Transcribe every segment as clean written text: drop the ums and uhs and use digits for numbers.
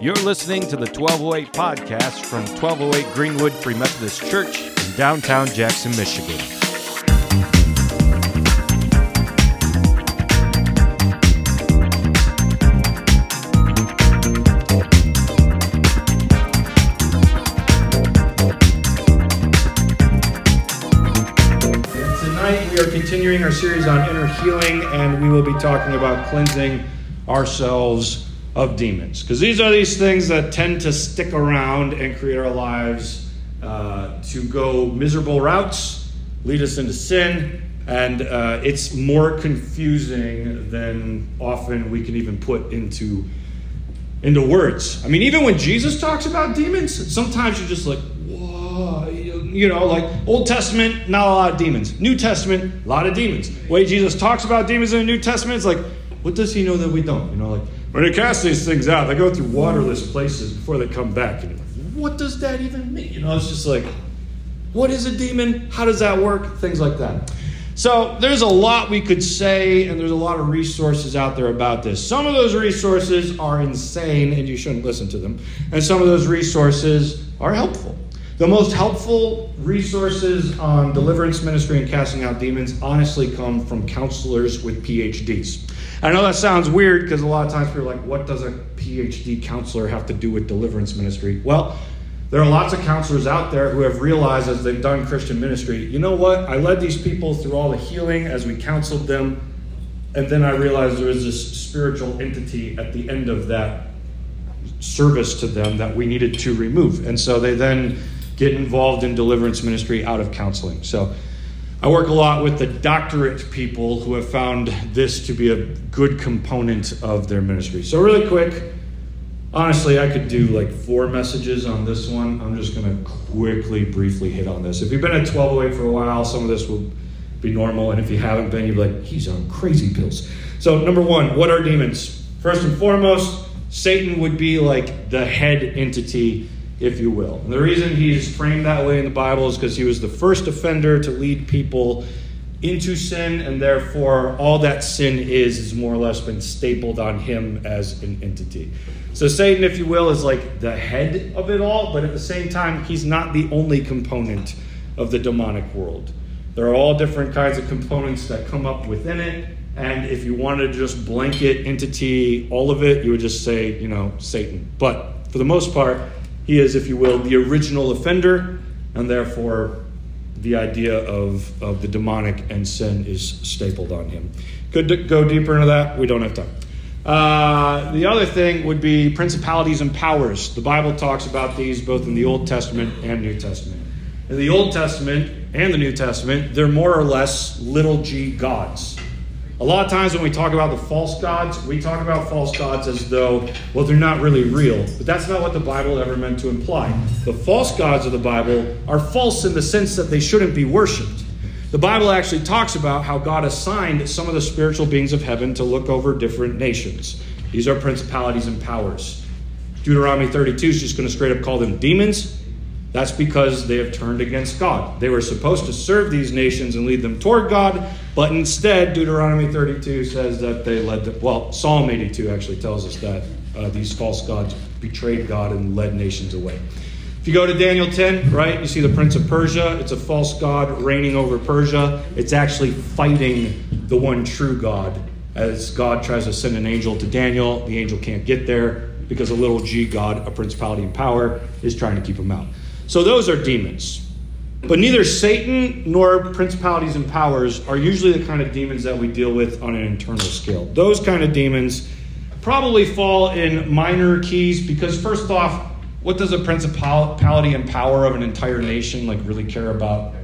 You're listening to the 1208 podcast from 1208 Greenwood Free Methodist Church in downtown Jackson, Michigan. Tonight we are continuing our series on inner healing, and we will be talking about cleansing ourselves of demons, because these are these things that tend to stick around and create our lives to go miserable routes, lead us into sin, and it's more confusing than often we can even put into words. I mean, even when Jesus talks about demons, sometimes you're just like, whoa, you know, like Old Testament, not a lot of demons. New Testament, a lot of demons. The way Jesus talks about demons in the New Testament, it's like, what does he know that we don't? You know, like, when they cast these things out, they go through waterless places before they come back. And you're like, what does that even mean? You know, it's just like, what is a demon? How does that work? Things like that. So there's a lot we could say, and there's a lot of resources out there about this. Some of those resources are insane, and you shouldn't listen to them. And some of those resources are helpful. The most helpful resources on deliverance ministry and casting out demons honestly come from counselors with PhDs. I know that sounds weird, because a lot of times people are like, what does a PhD counselor have to do with deliverance ministry? Well, there are lots of counselors out there who have realized as they've done Christian ministry, you know what? I led these people through all the healing as we counseled them, and then I realized there was this spiritual entity at the end of that service to them that we needed to remove. And so they then get involved in deliverance ministry out of counseling. So I work a lot with the doctorate people who have found this to be a good component of their ministry. So really quick, honestly, I could do like 4 messages on this one. I'm just going to quickly, briefly hit on this. If you've been at 1208 for a while, some of this will be normal. And if you haven't been, you'll be like, he's on crazy pills. So number 1, what are demons? First and foremost, Satan would be like the head entity, if you will. And the reason he's framed that way in the Bible is because he was the first offender to lead people into sin, and therefore all that sin is more or less been stapled on him as an entity. So Satan, if you will, is like the head of it all, but at the same time, he's not the only component of the demonic world. There are all different kinds of components that come up within it, and if you wanted to just blanket entity all of it, you would just say, you know, Satan. But for the most part, he is, if you will, the original offender, and therefore the idea of the demonic and sin is stapled on him. Could go deeper into that. We don't have time. The other thing would be principalities and powers. The Bible talks about these both in the Old Testament and New Testament. In the Old Testament and the New Testament, they're more or less little g gods. A lot of times when we talk about the false gods, we talk about false gods as though, well, they're not really real. But that's not what the Bible ever meant to imply. The false gods of the Bible are false in the sense that they shouldn't be worshipped. The Bible actually talks about how God assigned some of the spiritual beings of heaven to look over different nations. These are principalities and powers. Deuteronomy 32 is just going to straight up call them demons. That's because they have turned against God. They were supposed to serve these nations and lead them toward God, but instead, Deuteronomy 32 says that they led them. Well, Psalm 82 actually tells us that these false gods betrayed God and led nations away. If you go to Daniel 10, right, you see the prince of Persia. It's a false god reigning over Persia. It's actually fighting the one true God. As God tries to send an angel to Daniel, the angel can't get there because a little g god, a principality in power, is trying to keep him out. So those are demons. But neither Satan nor principalities and powers are usually the kind of demons that we deal with on an internal scale. Those kind of demons probably fall in minor keys, because first off, what does a principality and power of an entire nation like really care about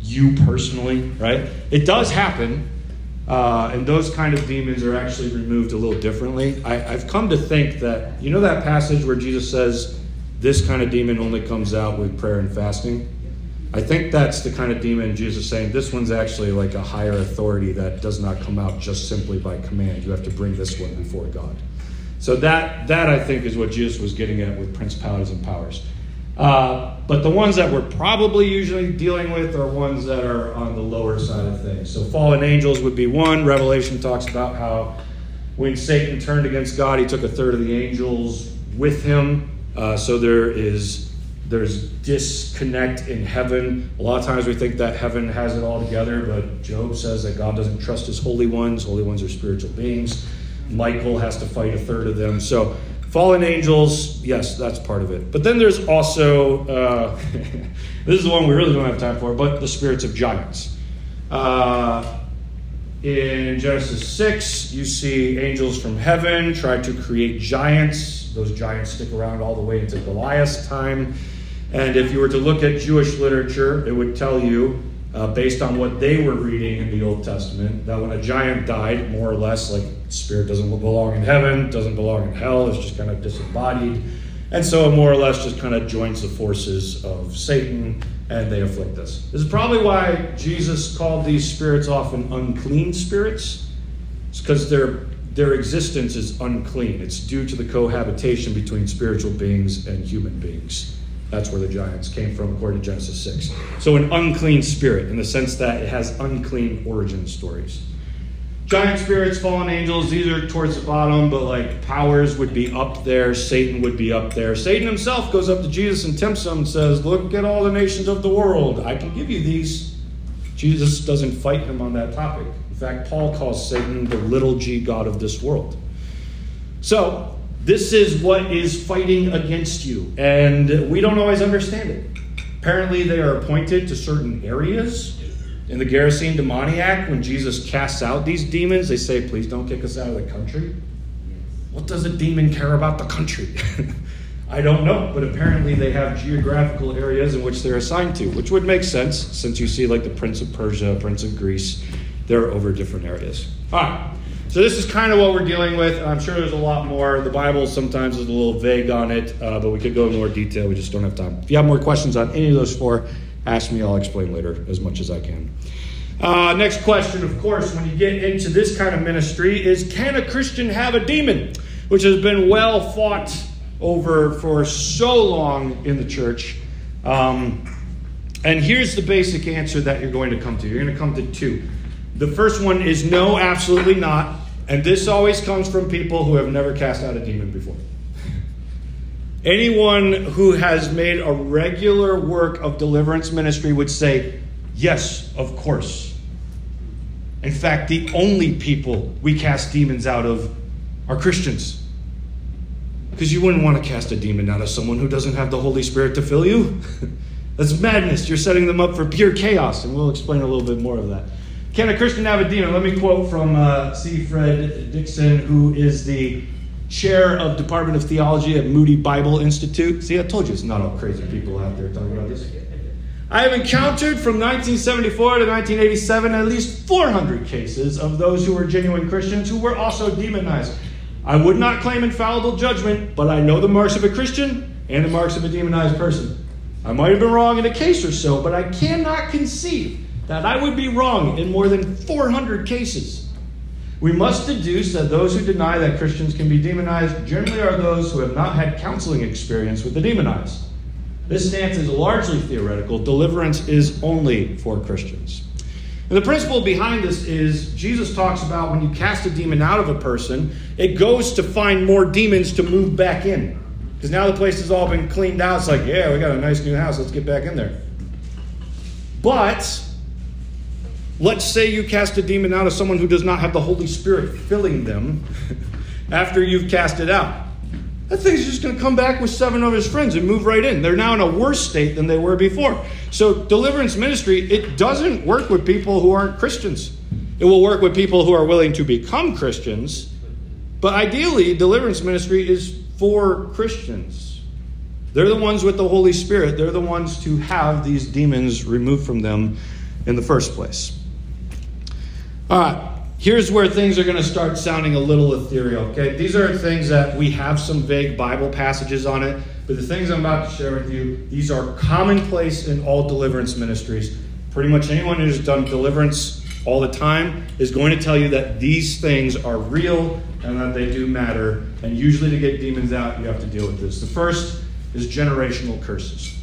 you personally, right? It does happen, and those kind of demons are actually removed a little differently. I've come to think that, you know that passage where Jesus says, this kind of demon only comes out with prayer and fasting? I think that's the kind of demon Jesus is saying, this one's actually like a higher authority that does not come out just simply by command. You have to bring this one before God. So that I think is what Jesus was getting at with principalities and powers. But the ones that we're probably usually dealing with are ones that are on the lower side of things. So fallen angels would be one. Revelation talks about how when Satan turned against God, he took a third of the angels. with him. So there's disconnect in heaven. A lot of times we think that heaven has it all together, but Job says that God doesn't trust his holy ones. Holy ones are spiritual beings. Michael has to fight a third of them. So fallen angels, yes, that's part of it. But then there's also, this is the one we really don't have time for, but the spirits of giants. In Genesis 6, you see angels from heaven try to create giants. Those giants stick around all the way into Goliath's time. And if you were to look at Jewish literature, it would tell you, based on what they were reading in the Old Testament, that when a giant died, more or less, like, spirit doesn't belong in heaven, doesn't belong in hell, it's just kind of disembodied. And so it more or less just kind of joins the forces of Satan, and they afflict us. This is probably why Jesus called these spirits often unclean spirits. It's because their existence is unclean. It's due to the cohabitation between spiritual beings and human beings. That's where the giants came from, according to Genesis 6. So an unclean spirit, in the sense that it has unclean origin stories. Giant spirits, fallen angels, these are towards the bottom, but like powers would be up there. Satan would be up there. Satan himself goes up to Jesus and tempts him and says, look at all the nations of the world. I can give you these. Jesus doesn't fight him on that topic. In fact, Paul calls Satan the little g god of this world. So this is what is fighting against you, and we don't always understand it. Apparently, they are appointed to certain areas. In the Gerasene Demoniac, when Jesus casts out these demons, they say, please don't kick us out of the country. What does a demon care about the country? I don't know, but apparently they have geographical areas in which they're assigned to, which would make sense, since you see like the Prince of Persia, Prince of Greece, they're over different areas. All right, so this is kind of what we're dealing with. I'm sure there's a lot more. The Bible sometimes is a little vague on it, but we could go into more detail. We just don't have time. If you have more questions on any of those four, ask me, I'll explain later as much as I can. Next question, of course, when you get into this kind of ministry is, can a Christian have a demon? Which has been well fought over for so long in the church. And here's the basic answer that you're going to come to. You're going to come to two. The first one is no, absolutely not. And this always comes from people who have never cast out a demon before. Anyone who has made a regular work of deliverance ministry would say, yes, of course. In fact, the only people we cast demons out of are Christians. Because you wouldn't want to cast a demon out of someone who doesn't have the Holy Spirit to fill you. That's madness. You're setting them up for pure chaos. And we'll explain a little bit more of that. Can a Christian have a demon? Let me quote from C. Fred Dixon, who is the chair of Department of Theology at Moody Bible Institute. See, I told you it's not all crazy people out there talking about this. I have encountered from 1974 to 1987 at least 400 cases of those who were genuine Christians who were also demonized. I would not claim infallible judgment, but I know the marks of a Christian and the marks of a demonized person. I might have been wrong in a case or so, but I cannot conceive that I would be wrong in more than 400 cases. We must deduce that those who deny that Christians can be demonized generally are those who have not had counseling experience with the demonized. This stance is largely theoretical. Deliverance is only for Christians. And the principle behind this is Jesus talks about when you cast a demon out of a person, it goes to find more demons to move back in. Because now the place has all been cleaned out. It's like, yeah, we got a nice new house. Let's get back in there. But let's say you cast a demon out of someone who does not have the Holy Spirit filling them after you've cast it out. That thing's just going to come back with seven of his friends and move right in. They're now in a worse state than they were before. So deliverance ministry, it doesn't work with people who aren't Christians. It will work with people who are willing to become Christians. But ideally, deliverance ministry is for Christians. They're the ones with the Holy Spirit. They're the ones to have these demons removed from them in the first place. All right, here's where things are going to start sounding a little ethereal, okay? These are things that we have some vague Bible passages on it, but the things I'm about to share with you, these are commonplace in all deliverance ministries. Pretty much anyone who's done deliverance all the time is going to tell you that these things are real and that they do matter, and usually to get demons out, you have to deal with this. The first is generational curses.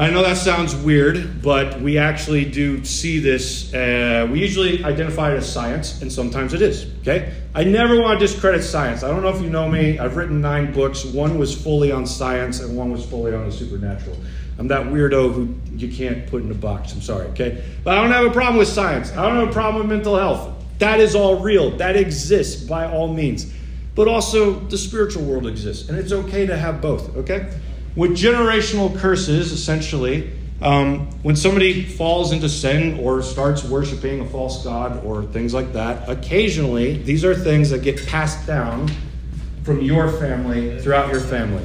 I know that sounds weird, but we actually do see this. We usually identify it as science, and sometimes it is, okay? I never want to discredit science. I don't know if you know me. I've written 9 books. One was fully on science, and one was fully on the supernatural. I'm that weirdo who you can't put in a box. I'm sorry, okay? But I don't have a problem with science. I don't have a problem with mental health. That is all real. That exists by all means. But also, the spiritual world exists, and it's okay to have both, okay? With generational curses, essentially, when somebody falls into sin or starts worshiping a false god or things like that, occasionally these are things that get passed down from your family throughout your family.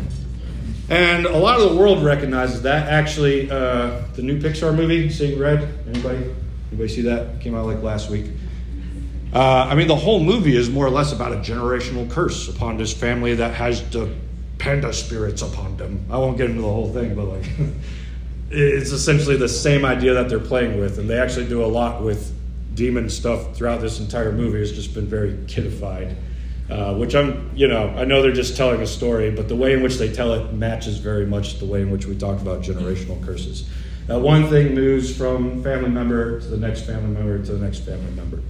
And a lot of the world recognizes that. Actually, the new Pixar movie, Turning Red, anybody see that? Came out like last week. I mean, the whole movie is more or less about a generational curse upon this family that has the panda spirits upon them. I won't get into the whole thing, but like, it's essentially the same idea that they're playing with, and they actually do a lot with demon stuff throughout this entire movie. It's just been very kidified, which I know they're just telling a story, but the way in which they tell it matches very much the way in which we talk about generational curses. One thing moves from family member to the next family member to the next family member.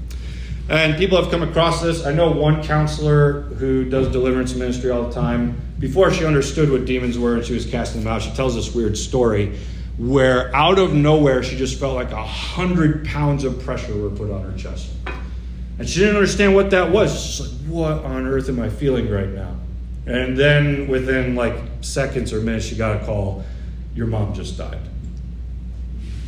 And people have come across this. I know one counselor who does deliverance ministry all the time. Before she understood what demons were and she was casting them out, she tells this weird story where out of nowhere, she just felt like 100 pounds of pressure were put on her chest. And she didn't understand what that was. She's like, what on earth am I feeling right now? And then within like seconds or minutes, she got a call, your mom just died.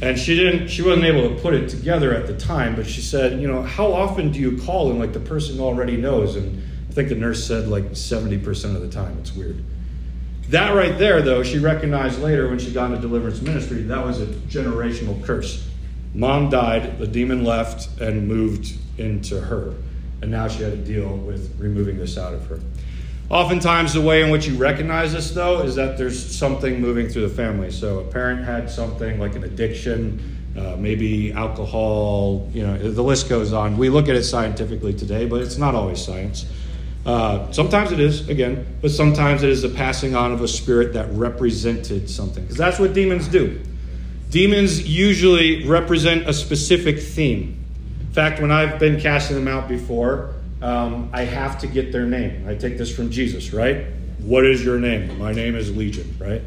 And she wasn't able to put it together at the time, but she said, how often do you call and like the person already knows? And I think the nurse said like 70% of the time. It's weird. That right there, though, she recognized later when she got into deliverance ministry, that was a generational curse. Mom died, the demon left and moved into her. And now she had to deal with removing this out of her. Oftentimes, the way in which you recognize this, though, is that there's something moving through the family. So a parent had something like an addiction, maybe alcohol, the list goes on. We look at it scientifically today, but it's not always science. Sometimes it is, again, but sometimes it is the passing on of a spirit that represented something. Because that's what demons do. Demons usually represent a specific theme. In fact, when I've been casting them out before, I have to get their name. I take this from Jesus, right? What is your name? My name is Legion, right?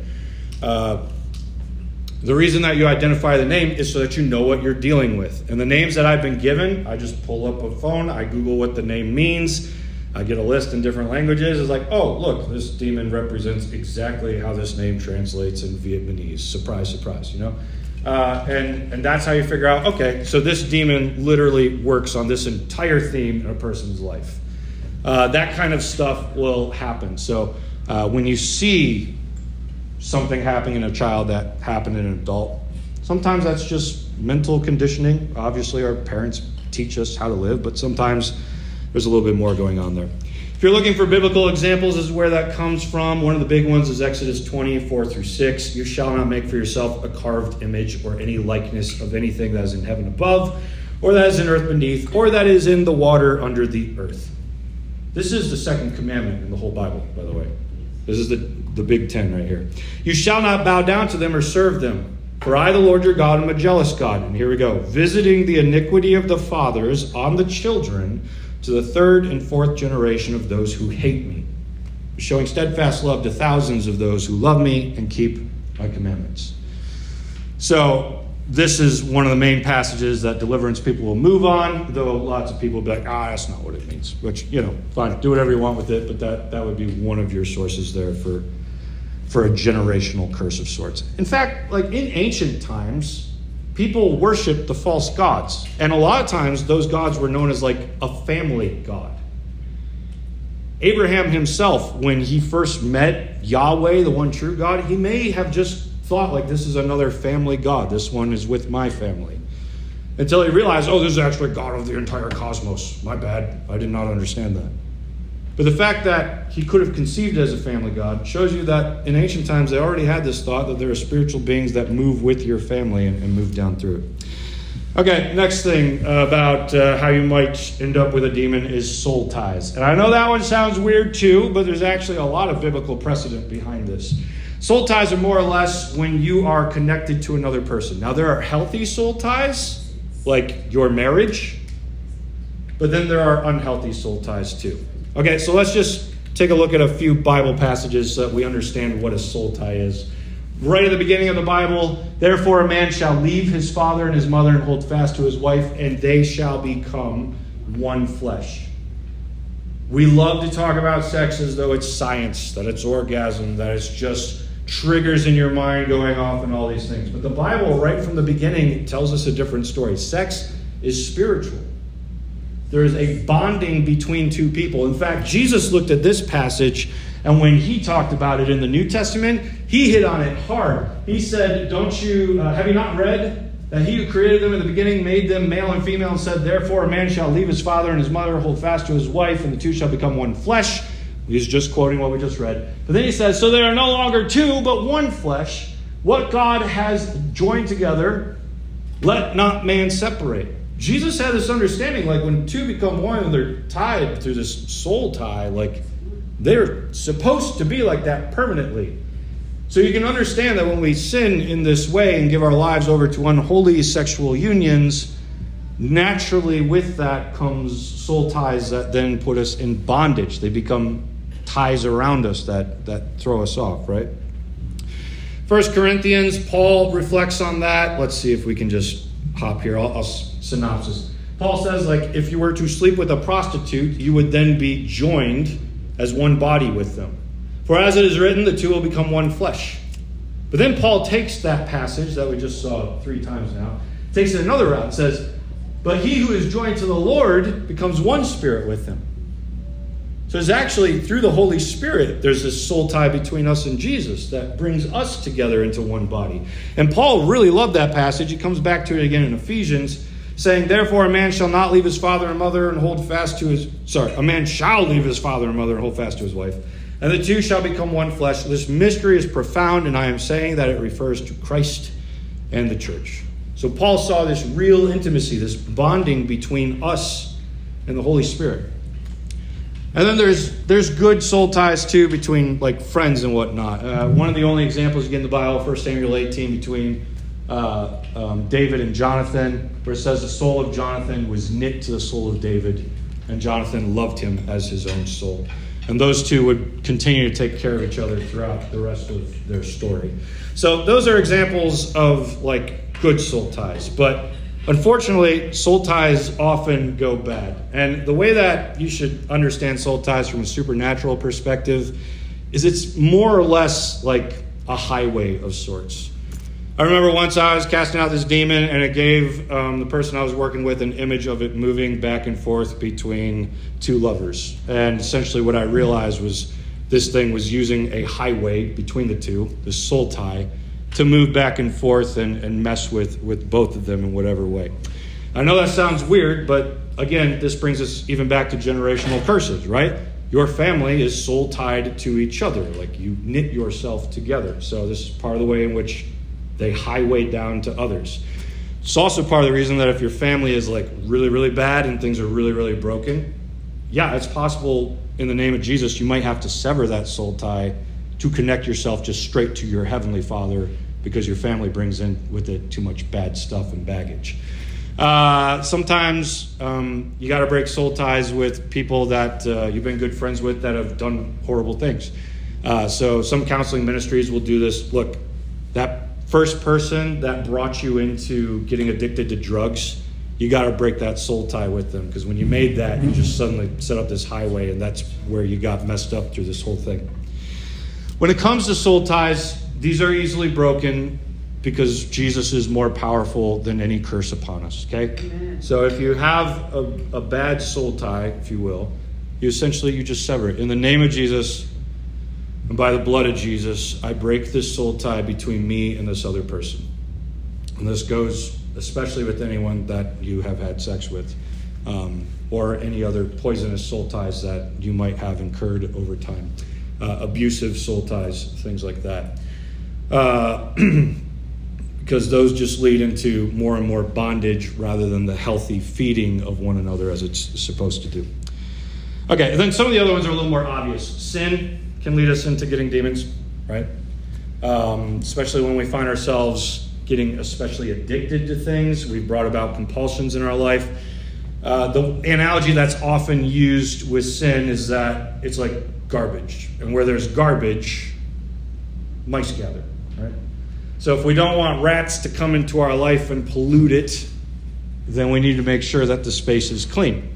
The reason that you identify the name is so that you know what you're dealing with. And the names that I've been given, I just pull up a phone, I Google what the name means, I get a list in different languages. It's like, oh, look, this demon represents exactly how this name translates in Vietnamese. Surprise, surprise, And that's how you figure out, okay, so this demon literally works on this entire theme in a person's life. That kind of stuff will happen. So when you see something happening in a child that happened in an adult, sometimes that's just mental conditioning. Obviously, our parents teach us how to live, but sometimes there's a little bit more going on there. If you're looking for biblical examples, this is where that comes from. One of the big ones is Exodus 20:4-6. You shall not make for yourself a carved image or any likeness of anything that is in heaven above, or that is in earth beneath, or that is in the water under the earth. This is the second commandment in the whole Bible, by the way. This is the big 10 right here. You shall not bow down to them or serve them. For I, the Lord your God, am a jealous God. And here we go. Visiting the iniquity of the fathers on the children, to the 3rd and 4th generation of those who hate me, showing steadfast love to thousands of those who love me and keep my commandments. So this is one of the main passages that deliverance people will move on, though lots of people will be like, that's not what it means, which, fine, do whatever you want with it, but that would be one of your sources there for a generational curse of sorts. In fact, like in ancient times, people worshiped the false gods. And a lot of times those gods were known as like a family god. Abraham himself, when he first met Yahweh, the one true God, he may have just thought like this is another family god. This one is with my family. Until he realized, this is actually God of the entire cosmos. My bad. I did not understand that. But the fact that he could have conceived as a family god shows you that in ancient times they already had this thought that there are spiritual beings that move with your family and move down through it. Okay, next thing about how you might end up with a demon is soul ties. And I know that one sounds weird too, but there's actually a lot of biblical precedent behind this. Soul ties are more or less when you are connected to another person. Now, there are healthy soul ties, like your marriage, but then there are unhealthy soul ties too. Okay, so let's just take a look at a few Bible passages so that we understand what a soul tie is. Right at the beginning of the Bible, therefore a man shall leave his father and his mother and hold fast to his wife, and they shall become one flesh. We love to talk about sex as though it's science, that it's orgasm, that it's just triggers in your mind going off and all these things. But the Bible, right from the beginning, tells us a different story. Sex is spiritual. There is a bonding between two people. In fact, Jesus looked at this passage, and when he talked about it in the New Testament, he hit on it hard. He said, have you not read that he who created them in the beginning made them male and female and said, therefore a man shall leave his father and his mother, hold fast to his wife, and the two shall become one flesh. He's just quoting what we just read. But then he says, so they are no longer two, but one flesh. What God has joined together, let not man separate. Jesus had this understanding, like when two become one, and they're tied through this soul tie, like they're supposed to be like that permanently. So you can understand that when we sin in this way and give our lives over to unholy sexual unions, naturally with that comes soul ties that then put us in bondage. They become ties around us that throw us off, right? 1 Corinthians, Paul reflects on that. Let's see if we can just hop here. I'll synopsis. Paul says, like, if you were to sleep with a prostitute, you would then be joined as one body with them. For as it is written, the two will become one flesh. But then Paul takes that passage that we just saw three times now, takes it another route and says, but he who is joined to the Lord becomes one spirit with him. So it's actually through the Holy Spirit, there's this soul tie between us and Jesus that brings us together into one body. And Paul really loved that passage. He comes back to it again in Ephesians, saying, therefore a man shall not leave his father and mother and hold fast to his... a man shall leave his father and mother and hold fast to his wife. And the two shall become one flesh. This mystery is profound, and I am saying that it refers to Christ and the church. So Paul saw this real intimacy, this bonding between us and the Holy Spirit. And then there's good soul ties, too, between like friends and whatnot. One of the only examples you get in the Bible, 1 Samuel 18, between... David and Jonathan, where it says the soul of Jonathan was knit to the soul of David, and Jonathan loved him as his own soul. And those two would continue to take care of each other throughout the rest of their story. So those are examples of like good soul ties, but unfortunately soul ties often go bad. And the way that you should understand soul ties from a supernatural perspective is it's more or less like a highway of sorts. I remember once I was casting out this demon, and it gave the person I was working with an image of it moving back and forth between two lovers. And essentially what I realized was this thing was using a highway between the two, this soul tie, to move back and forth and mess with both of them in whatever way. I know that sounds weird, but again, this brings us even back to generational curses, right? Your family is soul tied to each other, like you knit yourself together. So this is part of the way in which they highway down to others. It's also part of the reason that if your family is like really, really bad and things are really, really broken, yeah, it's possible in the name of Jesus, you might have to sever that soul tie to connect yourself just straight to your Heavenly Father because your family brings in with it too much bad stuff and baggage. Sometimes you got to break soul ties with people that you've been good friends with that have done horrible things. So some counseling ministries will do this. Look, that first person that brought you into getting addicted to drugs, you got to break that soul tie with them, because when you made that, you just suddenly set up this highway, and that's where you got messed up through this whole thing. When it comes to soul ties, these are easily broken because Jesus is more powerful than any curse upon us, okay? Amen. So if you have a bad soul tie, if you will, you just sever it. In the name of Jesus, and by the blood of Jesus, I break this soul tie between me and this other person. And this goes especially with anyone that you have had sex with, or any other poisonous soul ties that you might have incurred over time. Abusive soul ties, things like that. because those just lead into more and more bondage rather than the healthy feeding of one another as it's supposed to do. Okay, and then some of the other ones are a little more obvious. Sin can lead us into getting demons, right? Especially when we find ourselves getting especially addicted to things. We've brought about compulsions in our life. The analogy that's often used with sin is that it's like garbage. And where there's garbage, mice gather, right? So if we don't want rats to come into our life and pollute it, then we need to make sure that the space is clean.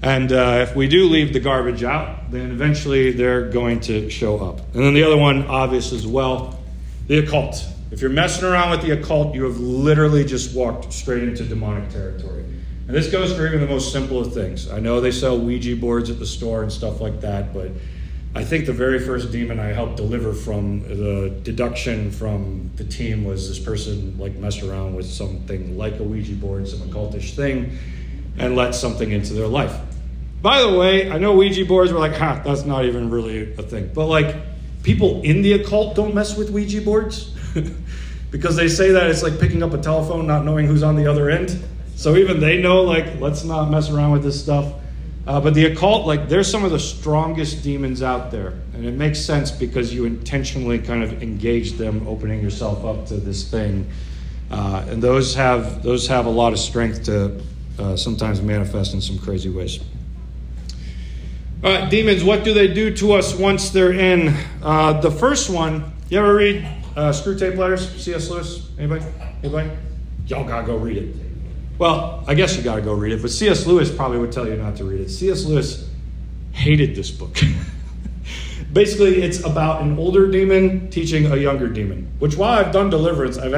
And if we do leave the garbage out, then eventually they're going to show up. And then the other one, obvious as well, the occult. If you're messing around with the occult, you have literally just walked straight into demonic territory. And this goes for even the most simple of things. I know they sell Ouija boards at the store and stuff like that, but I think the very first demon I helped deliver from the deduction from the team was this person like messed around with something like a Ouija board, some occultish thing, and let something into their life. By the way, I know Ouija boards were like, that's not even really a thing. But like people in the occult don't mess with Ouija boards because they say that it's like picking up a telephone, not knowing who's on the other end. So even they know, like, let's not mess around with this stuff. But the occult, like, they're some of the strongest demons out there. And it makes sense because you intentionally kind of engage them, opening yourself up to this thing. And those have a lot of strength to sometimes manifest in some crazy ways. All right, demons, what do they do to us once they're in? The first one, you ever read Screwtape Letters, C.S. Lewis? Anybody? Y'all got to go read it. Well, I guess you got to go read it, but C.S. Lewis probably would tell you not to read it. C.S. Lewis hated this book. Basically, it's about an older demon teaching a younger demon, which while I've done deliverance, I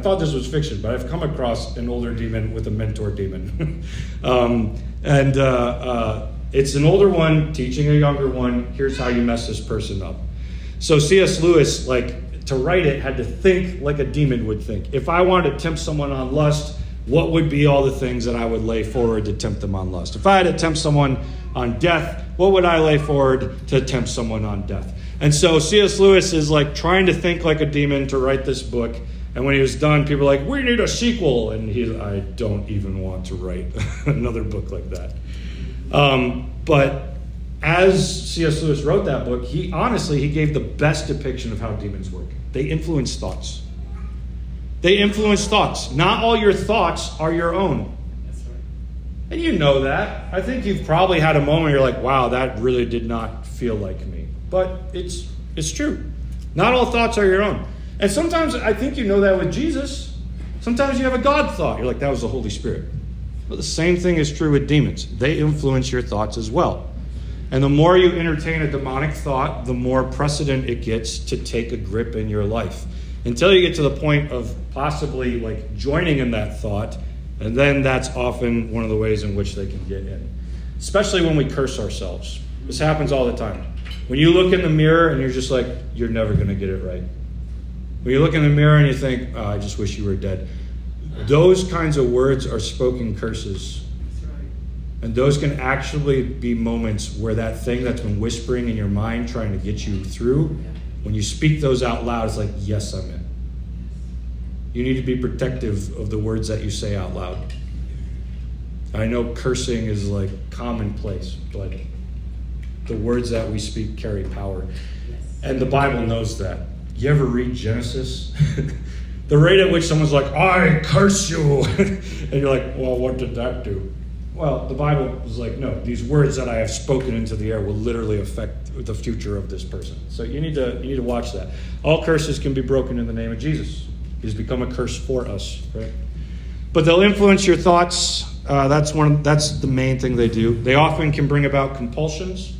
thought this was fiction, but I've come across an older demon with a mentor demon. It's an older one teaching a younger one, here's how you mess this person up. So C.S. Lewis, like, to write it, had to think like a demon would think. If I wanted to tempt someone on lust, what would be all the things that I would lay forward to tempt them on lust? If I had to tempt someone on death, what would I lay forward to tempt someone on death? And so C.S. Lewis is like trying to think like a demon to write this book. And when he was done, people were like, we need a sequel. And I don't even want to write another book like that. But as C.S. Lewis wrote that book, he gave the best depiction of how demons work. They influence thoughts. They influence thoughts. Not all your thoughts are your own. That's right. And you know that. I think you've probably had a moment you're like, wow, that really did not feel like me. But it's true. Not all thoughts are your own. And sometimes I think you know that with Jesus. Sometimes you have a God thought. You're like, that was the Holy Spirit. Well, the same thing is true with demons. They influence your thoughts as well. And the more you entertain a demonic thought, the more precedent it gets to take a grip in your life. Until you get to the point of possibly like joining in that thought, and then that's often one of the ways in which they can get in. Especially when we curse ourselves. This happens all the time. When you look in the mirror and you're just like, you're never going to get it right. When you look in the mirror and you think, oh, I just wish you were dead. Those kinds of words are spoken curses. That's right. And those can actually be moments where that thing that's been whispering in your mind trying to get you through, when you speak those out loud, it's like, yes, I'm in. You need to be protective of the words that you say out loud. I know cursing is like commonplace, but the words that we speak carry power. And the Bible knows that. You ever read Genesis? The rate at which someone's like, I curse you. And you're like, well, what did that do? Well, the Bible was like, no, these words that I have spoken into the air will literally affect the future of this person. So you need to watch that. All curses can be broken in the name of Jesus. He's become a curse for us, right? But they'll influence your thoughts. That's the main thing they do. They often can bring about compulsions.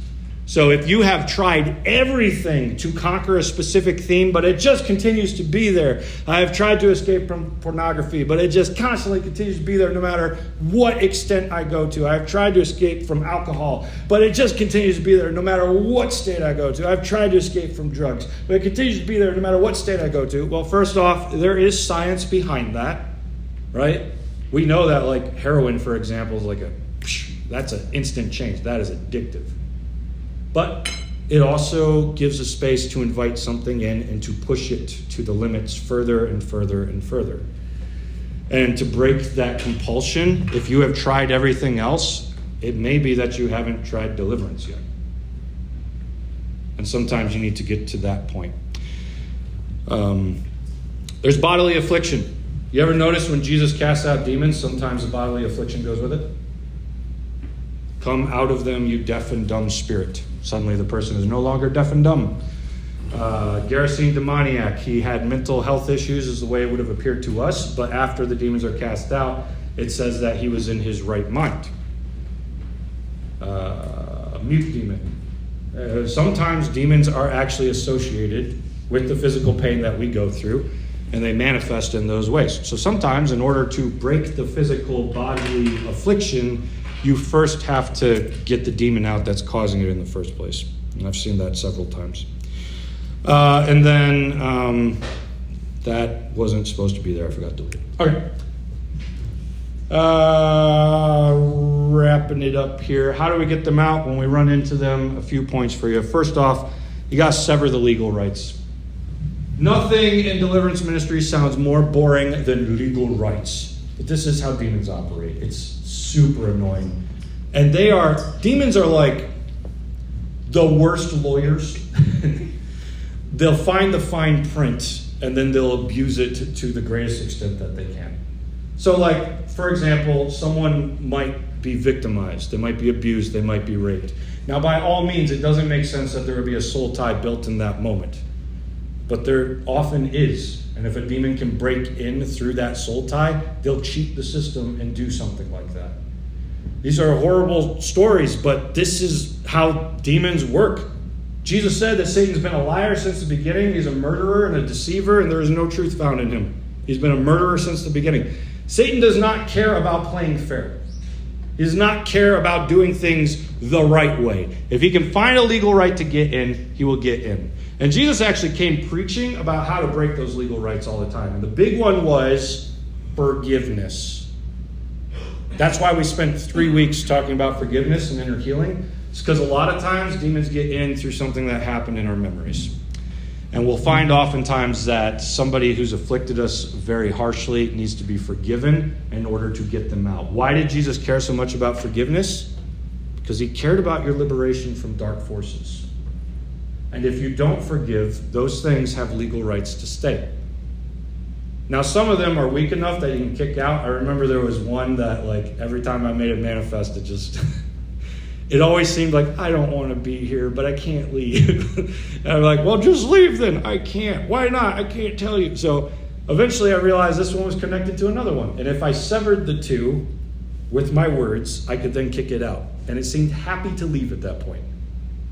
So if you have tried everything to conquer a specific theme, but it just continues to be there. I have tried to escape from pornography, but it just constantly continues to be there no matter what extent I go to. I've tried to escape from alcohol, but it just continues to be there no matter what state I go to. I've tried to escape from drugs, but it continues to be there no matter what state I go to. Well, first off, there is science behind that, right? We know that like heroin, for example, is that's an instant change. That is addictive. But It also gives a space to invite something in and to push it to the limits further and further and further. And to break that compulsion, if you have tried everything else, it may be that you haven't tried deliverance yet. And sometimes you need to get to that point. There's bodily affliction. You ever notice when Jesus casts out demons, sometimes a bodily affliction goes with it? Come out of them, you deaf and dumb spirit. Suddenly the person is no longer deaf and dumb. Gerasene Demoniac, he had mental health issues is the way it would have appeared to us, but after the demons are cast out, it says that he was in his right mind. A mute demon. Sometimes demons are actually associated with the physical pain that we go through, and they manifest in those ways. So sometimes in order to break the physical bodily affliction, you first have to get the demon out that's causing it in the first place. And I've seen that several times. And then that wasn't supposed to be there. I forgot to delete it. All right. Wrapping it up here. How do we get them out when we run into them? A few points for you. First off, you got to sever the legal rights. Nothing in deliverance ministry sounds more boring than legal rights. But this is how demons operate. It's super annoying. And demons are like the worst lawyers. They'll find the fine print, and then they'll abuse it to the greatest extent that they can. So, like, for example, someone might be victimized. They might be abused. They might be raped. Now, by all means, it doesn't make sense that there would be a soul tie built in that moment. But there often is. And if a demon can break in through that soul tie, they'll cheat the system and do something like that. These are horrible stories, but this is how demons work. Jesus said that Satan's been a liar since the beginning. He's a murderer and a deceiver, and there is no truth found in him. He's been a murderer since the beginning. Satan does not care about playing fair. He does not care about doing things the right way. If he can find a legal right to get in, he will get in. And Jesus actually came preaching about how to break those legal rights all the time. And the big one was forgiveness. That's why we spent 3 weeks talking about forgiveness and inner healing. It's because a lot of times demons get in through something that happened in our memories. And we'll find oftentimes that somebody who's afflicted us very harshly needs to be forgiven in order to get them out. Why did Jesus care so much about forgiveness? Because he cared about your liberation from dark forces. And if you don't forgive, those things have legal rights to stay. Now, some of them are weak enough that you can kick out. I remember there was one that, like, every time I made it manifest, it just... It always seemed like, I don't want to be here, but I can't leave. And I'm like, well, just leave then. I can't. Why not? I can't tell you. So eventually I realized this one was connected to another one. And if I severed the two with my words, I could then kick it out. And it seemed happy to leave at that point,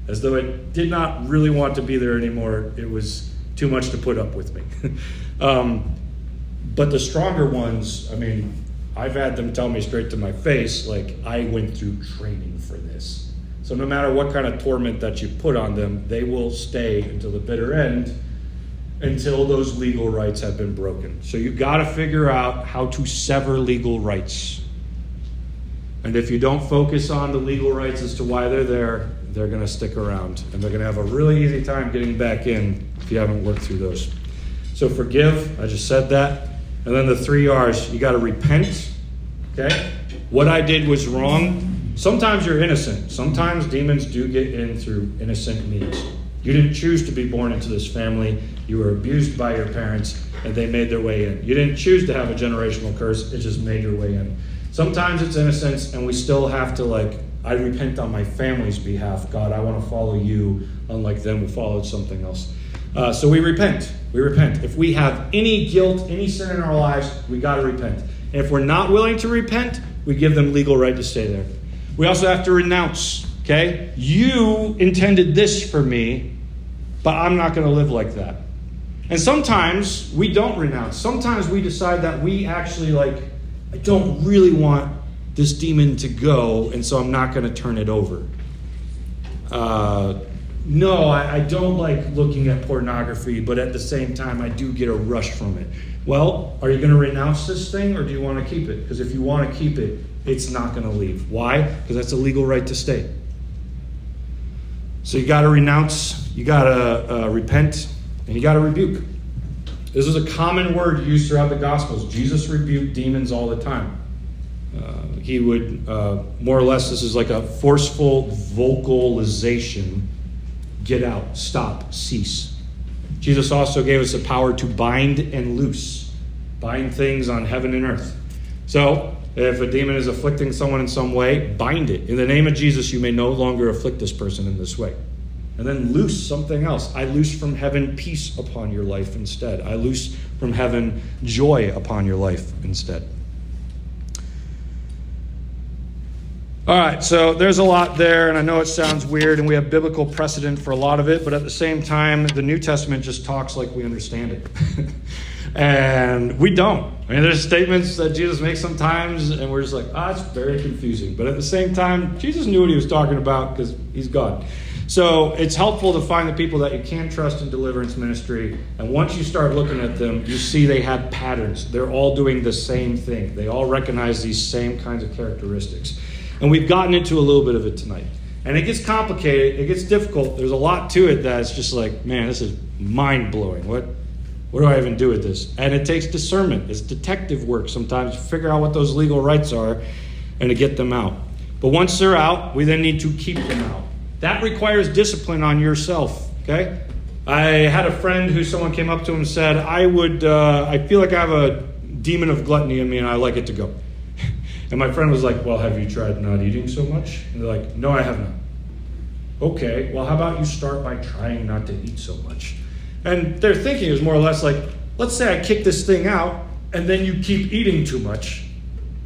as though it did not really want to be there anymore. It was too much to put up with me. But the stronger ones, I mean, I've had them tell me straight to my face, like, I went through training for this. So no matter what kind of torment that you put on them, they will stay until the bitter end, until those legal rights have been broken. So you got to figure out how to sever legal rights. And if you don't focus on the legal rights as to why they're there, they're going to stick around. And they're going to have a really easy time getting back in if you haven't worked through those. So forgive, I just said that. And then the 3 R's, you got to repent. Okay? What I did was wrong. Sometimes you're innocent. Sometimes demons do get in through innocent means. You didn't choose to be born into this family. You were abused by your parents, and they made their way in. You didn't choose to have a generational curse. It just made your way in. Sometimes it's innocence, and we still have to, like, I repent on my family's behalf. God, I want to follow you, unlike them who followed something else. So we repent. We repent. If we have any guilt, any sin in our lives, we got to repent. And if we're not willing to repent, we give them legal right to stay there. We also have to renounce, okay? You intended this for me, but I'm not going to live like that. And sometimes we don't renounce. Sometimes we decide that we actually, like, I don't really want this demon to go, and so I'm not going to turn it over. No, I don't like looking at pornography, but at the same time, I do get a rush from it. Well, are you going to renounce this thing, or do you want to keep it? Because if you want to keep it, it's not going to leave. Why? Because that's a legal right to stay. So you got to renounce, you got to repent, and you got to rebuke. This is a common word used throughout the Gospels. Jesus rebuked demons all the time. He would, more or less, this is like a forceful vocalization. Get out, stop, cease. Jesus also gave us the power to bind and loose. Bind things on heaven and earth. So, if a demon is afflicting someone in some way, bind it. In the name of Jesus, you may no longer afflict this person in this way. And then loose something else. I loose from heaven peace upon your life instead. I loose from heaven joy upon your life instead. All right, so there's a lot there, and I know it sounds weird, and we have biblical precedent for a lot of it, but at the same time, the New Testament just talks like we understand it. And we don't. I mean, there's statements that Jesus makes sometimes, and we're just like, it's very confusing. But at the same time, Jesus knew what he was talking about because he's God. So it's helpful to find the people that you can trust in deliverance ministry. And once you start looking at them, you see they have patterns. They're all doing the same thing. They all recognize these same kinds of characteristics. And we've gotten into a little bit of it tonight. And it gets complicated. It gets difficult. There's a lot to it that's just like, man, this is mind-blowing. What do I even do with this? And it takes discernment. It's detective work sometimes to figure out what those legal rights are and to get them out. But once they're out, we then need to keep them out. That requires discipline on yourself, okay? I had a friend who someone came up to him and said, I feel like I have a demon of gluttony in me and I like it to go. And my friend was like, well, have you tried not eating so much? And they're like, no, I have not. Okay, well, how about you start by trying not to eat so much? And their thinking is more or less like, let's say I kick this thing out and then you keep eating too much.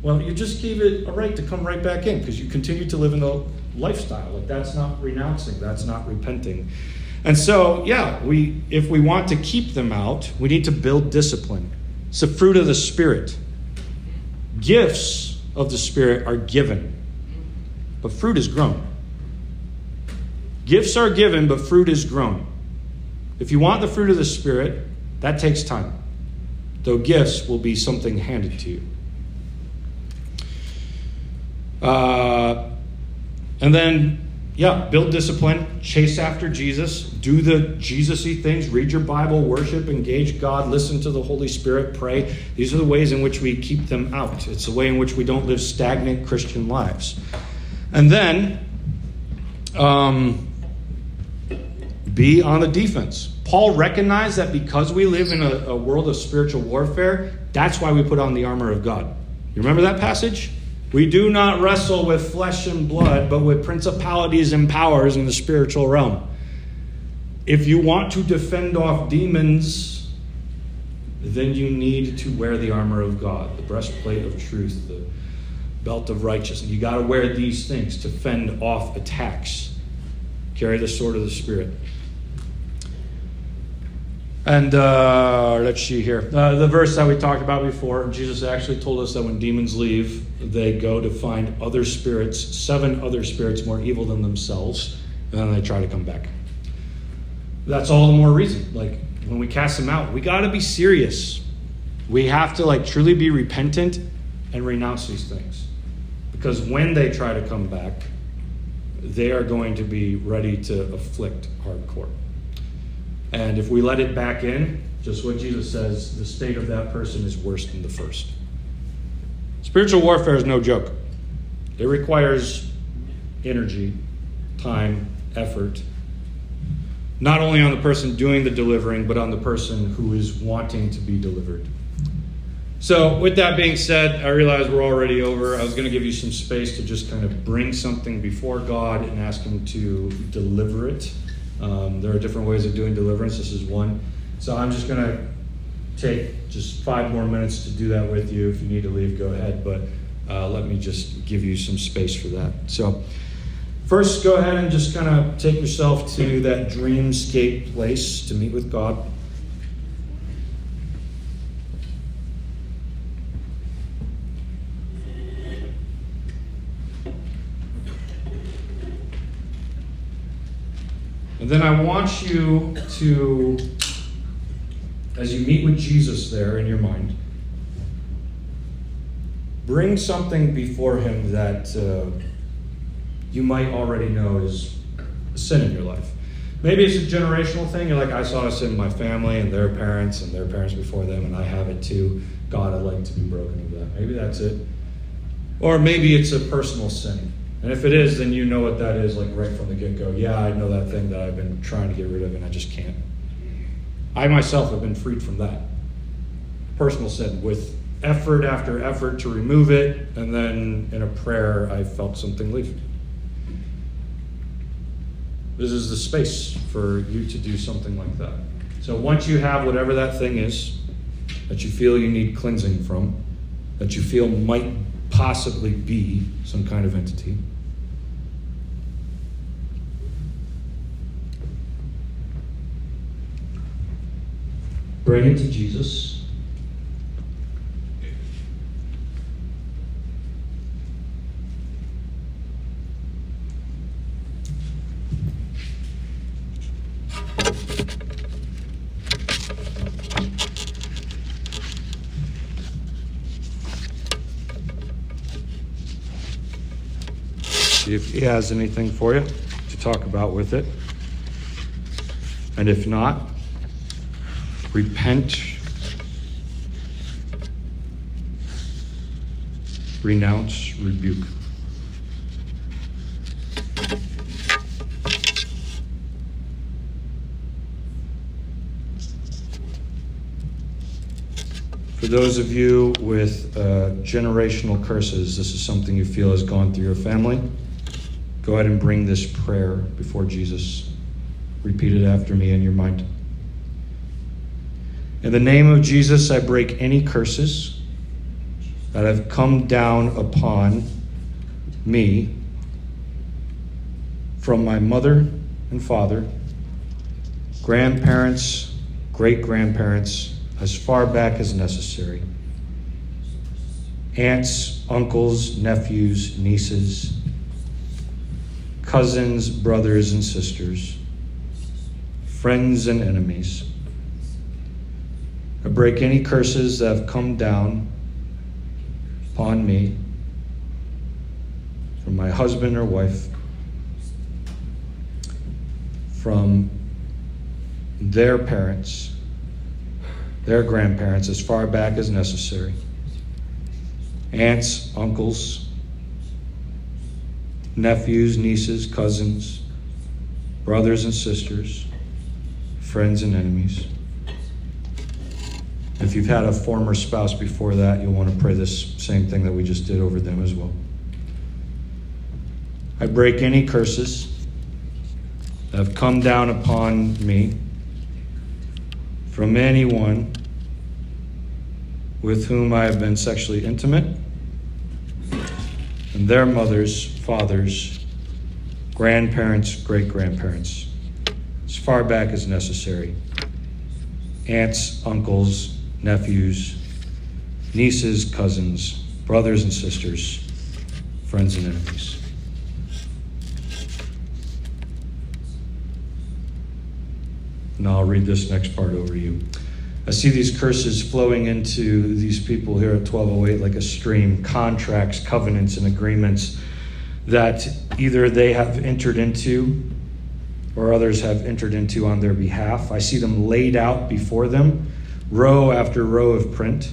Well, you just gave it a right to come right back in because you continue to live in the lifestyle. Like, that's not renouncing. That's not repenting. And so, yeah, if we want to keep them out, we need to build discipline. It's the fruit of the Spirit. Gifts of the Spirit are given, but fruit is grown. Gifts are given, but fruit is grown. If you want the fruit of the Spirit, that takes time, though gifts will be something handed to you. And then, build discipline, chase after Jesus, do the Jesus-y things, read your Bible, worship, engage God, listen to the Holy Spirit, pray. These are the ways in which we keep them out. It's the way in which we don't live stagnant Christian lives. And then, be on the defense. Paul recognized that because we live in a world of spiritual warfare, that's why we put on the armor of God. You remember that passage? We do not wrestle with flesh and blood, but with principalities and powers in the spiritual realm. If you want to defend off demons, then you need to wear the armor of God, the breastplate of truth, the belt of righteousness. You got to wear these things to fend off attacks. Carry the sword of the Spirit. And let's see here. The verse that we talked about before, Jesus actually told us that when demons leave, they go to find other spirits, 7 other spirits more evil than themselves, and then they try to come back. That's all the more reason. Like, when we cast them out, we got to be serious. We have to truly be repentant and renounce these things. Because when they try to come back, they are going to be ready to afflict hardcore. And if we let it back in, just what Jesus says, the state of that person is worse than the first. Spiritual warfare is no joke. It requires energy, time, effort, not only on the person doing the delivering, but on the person who is wanting to be delivered. So with that being said, I realize we're already over. I was going to give you some space to just kind of bring something before God and ask him to deliver it. There are different ways of doing deliverance. This is one. So I'm just going to take just 5 more minutes to do that with you. If you need to leave, go ahead. But let me just give you some space for that. So first, go ahead and just kind of take yourself to that dreamscape place to meet with God. And then I want you to, as you meet with Jesus there in your mind, bring something before him that you might already know is sin in your life. Maybe it's a generational thing. You're like, I saw sin in my family and their parents before them, and I have it too. God, I'd like to be broken of that. Maybe that's it. Or maybe it's a personal sin. And if it is, then you know what that is, like right from the get-go. Yeah, I know that thing that I've been trying to get rid of, and I just can't. I myself have been freed from that. Personal sin with effort after effort to remove it, and then in a prayer, I felt something leave. This is the space for you to do something like that. So once you have whatever that thing is that you feel you need cleansing from, that you feel might possibly be some kind of entity, bring it to Jesus. See if he has anything for you to talk about with it. And if not, repent, renounce, rebuke. For those of you with generational curses, this is something you feel has gone through your family. Go ahead and bring this prayer before Jesus. Repeat it after me in your mind. In the name of Jesus, I break any curses that have come down upon me from my mother and father, grandparents, great-grandparents, as far back as necessary, aunts, uncles, nephews, nieces, cousins, brothers and sisters, friends and enemies. I break any curses that have come down upon me from my husband or wife, from their parents, their grandparents, as far back as necessary, aunts, uncles, nephews, nieces, cousins, brothers and sisters, friends and enemies. If you've had a former spouse before that, you'll want to pray this same thing that we just did over them as well. I break any curses that have come down upon me from anyone with whom I have been sexually intimate, and their mothers, fathers, grandparents, great-grandparents, as far back as necessary, aunts, uncles, nephews, nieces, cousins, brothers and sisters, friends and enemies. And I'll read this next part over to you. I see these curses flowing into these people here at 1208 like a stream, contracts, covenants, and agreements that either they have entered into or others have entered into on their behalf. I see them laid out before them, row after row of print.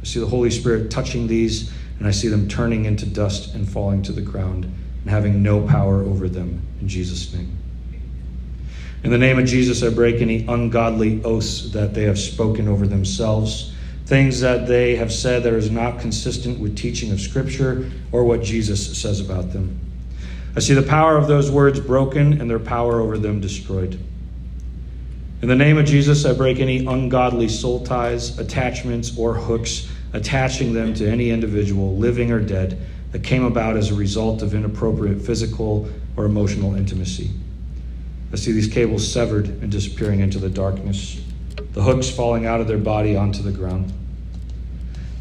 I see the Holy Spirit touching these, and I see them turning into dust and falling to the ground and having no power over them in Jesus' name. In the name of Jesus, I break any ungodly oaths that they have spoken over themselves, things that they have said that is not consistent with teaching of Scripture or what Jesus says about them. I see the power of those words broken and their power over them destroyed. In the name of Jesus, I break any ungodly soul ties, attachments, or hooks attaching them to any individual, living or dead, that came about as a result of inappropriate physical or emotional intimacy. I see these cables severed and disappearing into the darkness, the hooks falling out of their body onto the ground.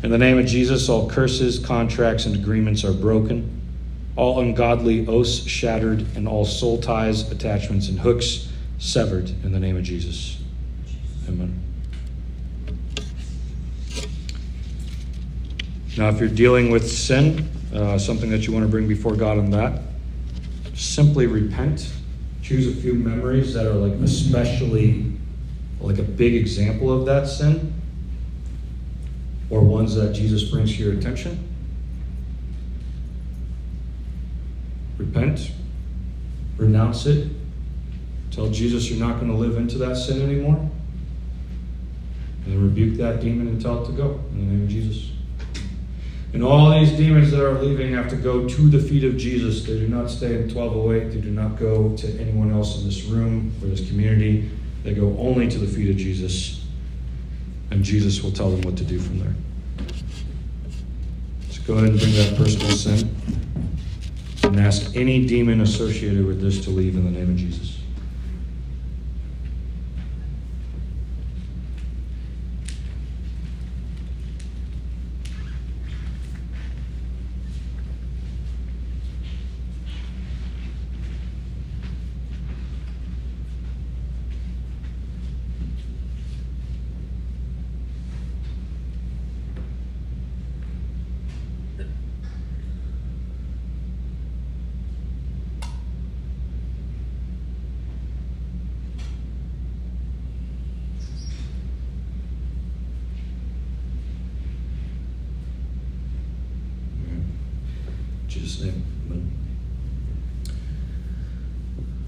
In the name of Jesus, all curses, contracts, and agreements are broken, all ungodly oaths shattered, and all soul ties, attachments, and hooks severed in the name of Jesus. Amen. Now, if you're dealing with sin, something that you want to bring before God on that, simply repent. choose a few memories that are like especially like a big example of that sin, or ones that Jesus brings to your attention. Repent, renounce it, tell Jesus you're not going to live into that sin anymore, and then rebuke that demon and tell it to go in the name of Jesus. And all these demons that are leaving have to go to the feet of Jesus. They do not stay in 1208. They do not go to anyone else in this room or this community. They go only to the feet of Jesus, and Jesus will tell them what to do from there. So go ahead and bring that personal sin and ask any demon associated with this to leave in the name of Jesus.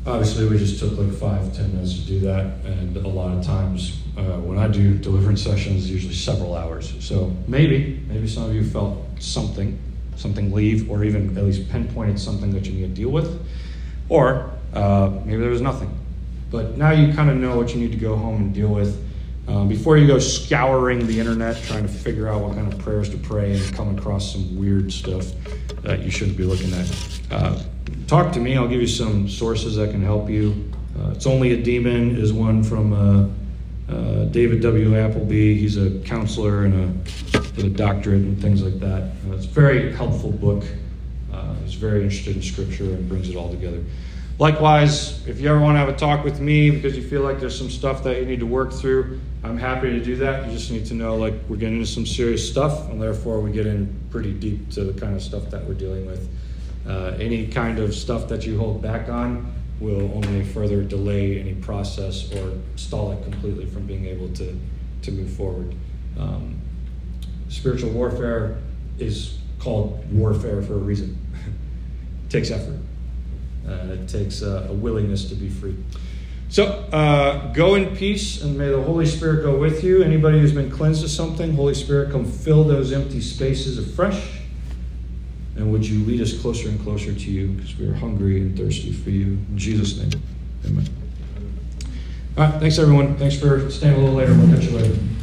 Obviously, we just took like 5-10 minutes to do that, and a lot of times when I do deliverance sessions, usually several hours. So maybe some of you felt something leave, or even at least pinpointed something that you need to deal with, or maybe there was nothing. But now you kind of know what you need to go home and deal with. Before you go scouring the internet trying to figure out what kind of prayers to pray and come across some weird stuff that you shouldn't be looking at, talk to me. I'll give you some sources that can help you. It's Only a Demon is one from David W. Appleby. He's a counselor and with a doctorate and things like that. It's a very helpful book. He's very interested in Scripture and brings it all together. Likewise, if you ever want to have a talk with me because you feel like there's some stuff that you need to work through, I'm happy to do that. You just need to know, like, we're getting into some serious stuff, and therefore we get in pretty deep to the kind of stuff that we're dealing with. Any kind of stuff that you hold back on will only further delay any process or stall it completely from being able to move forward. Spiritual warfare is called warfare for a reason. It takes effort. It takes a willingness to be free. So go in peace, and may the Holy Spirit go with you. Anybody who's been cleansed of something, Holy Spirit, come fill those empty spaces afresh. And would you lead us closer and closer to you, because we are hungry and thirsty for you. In Jesus' name, amen. All right, thanks, everyone. Thanks for staying a little later. We'll catch you later.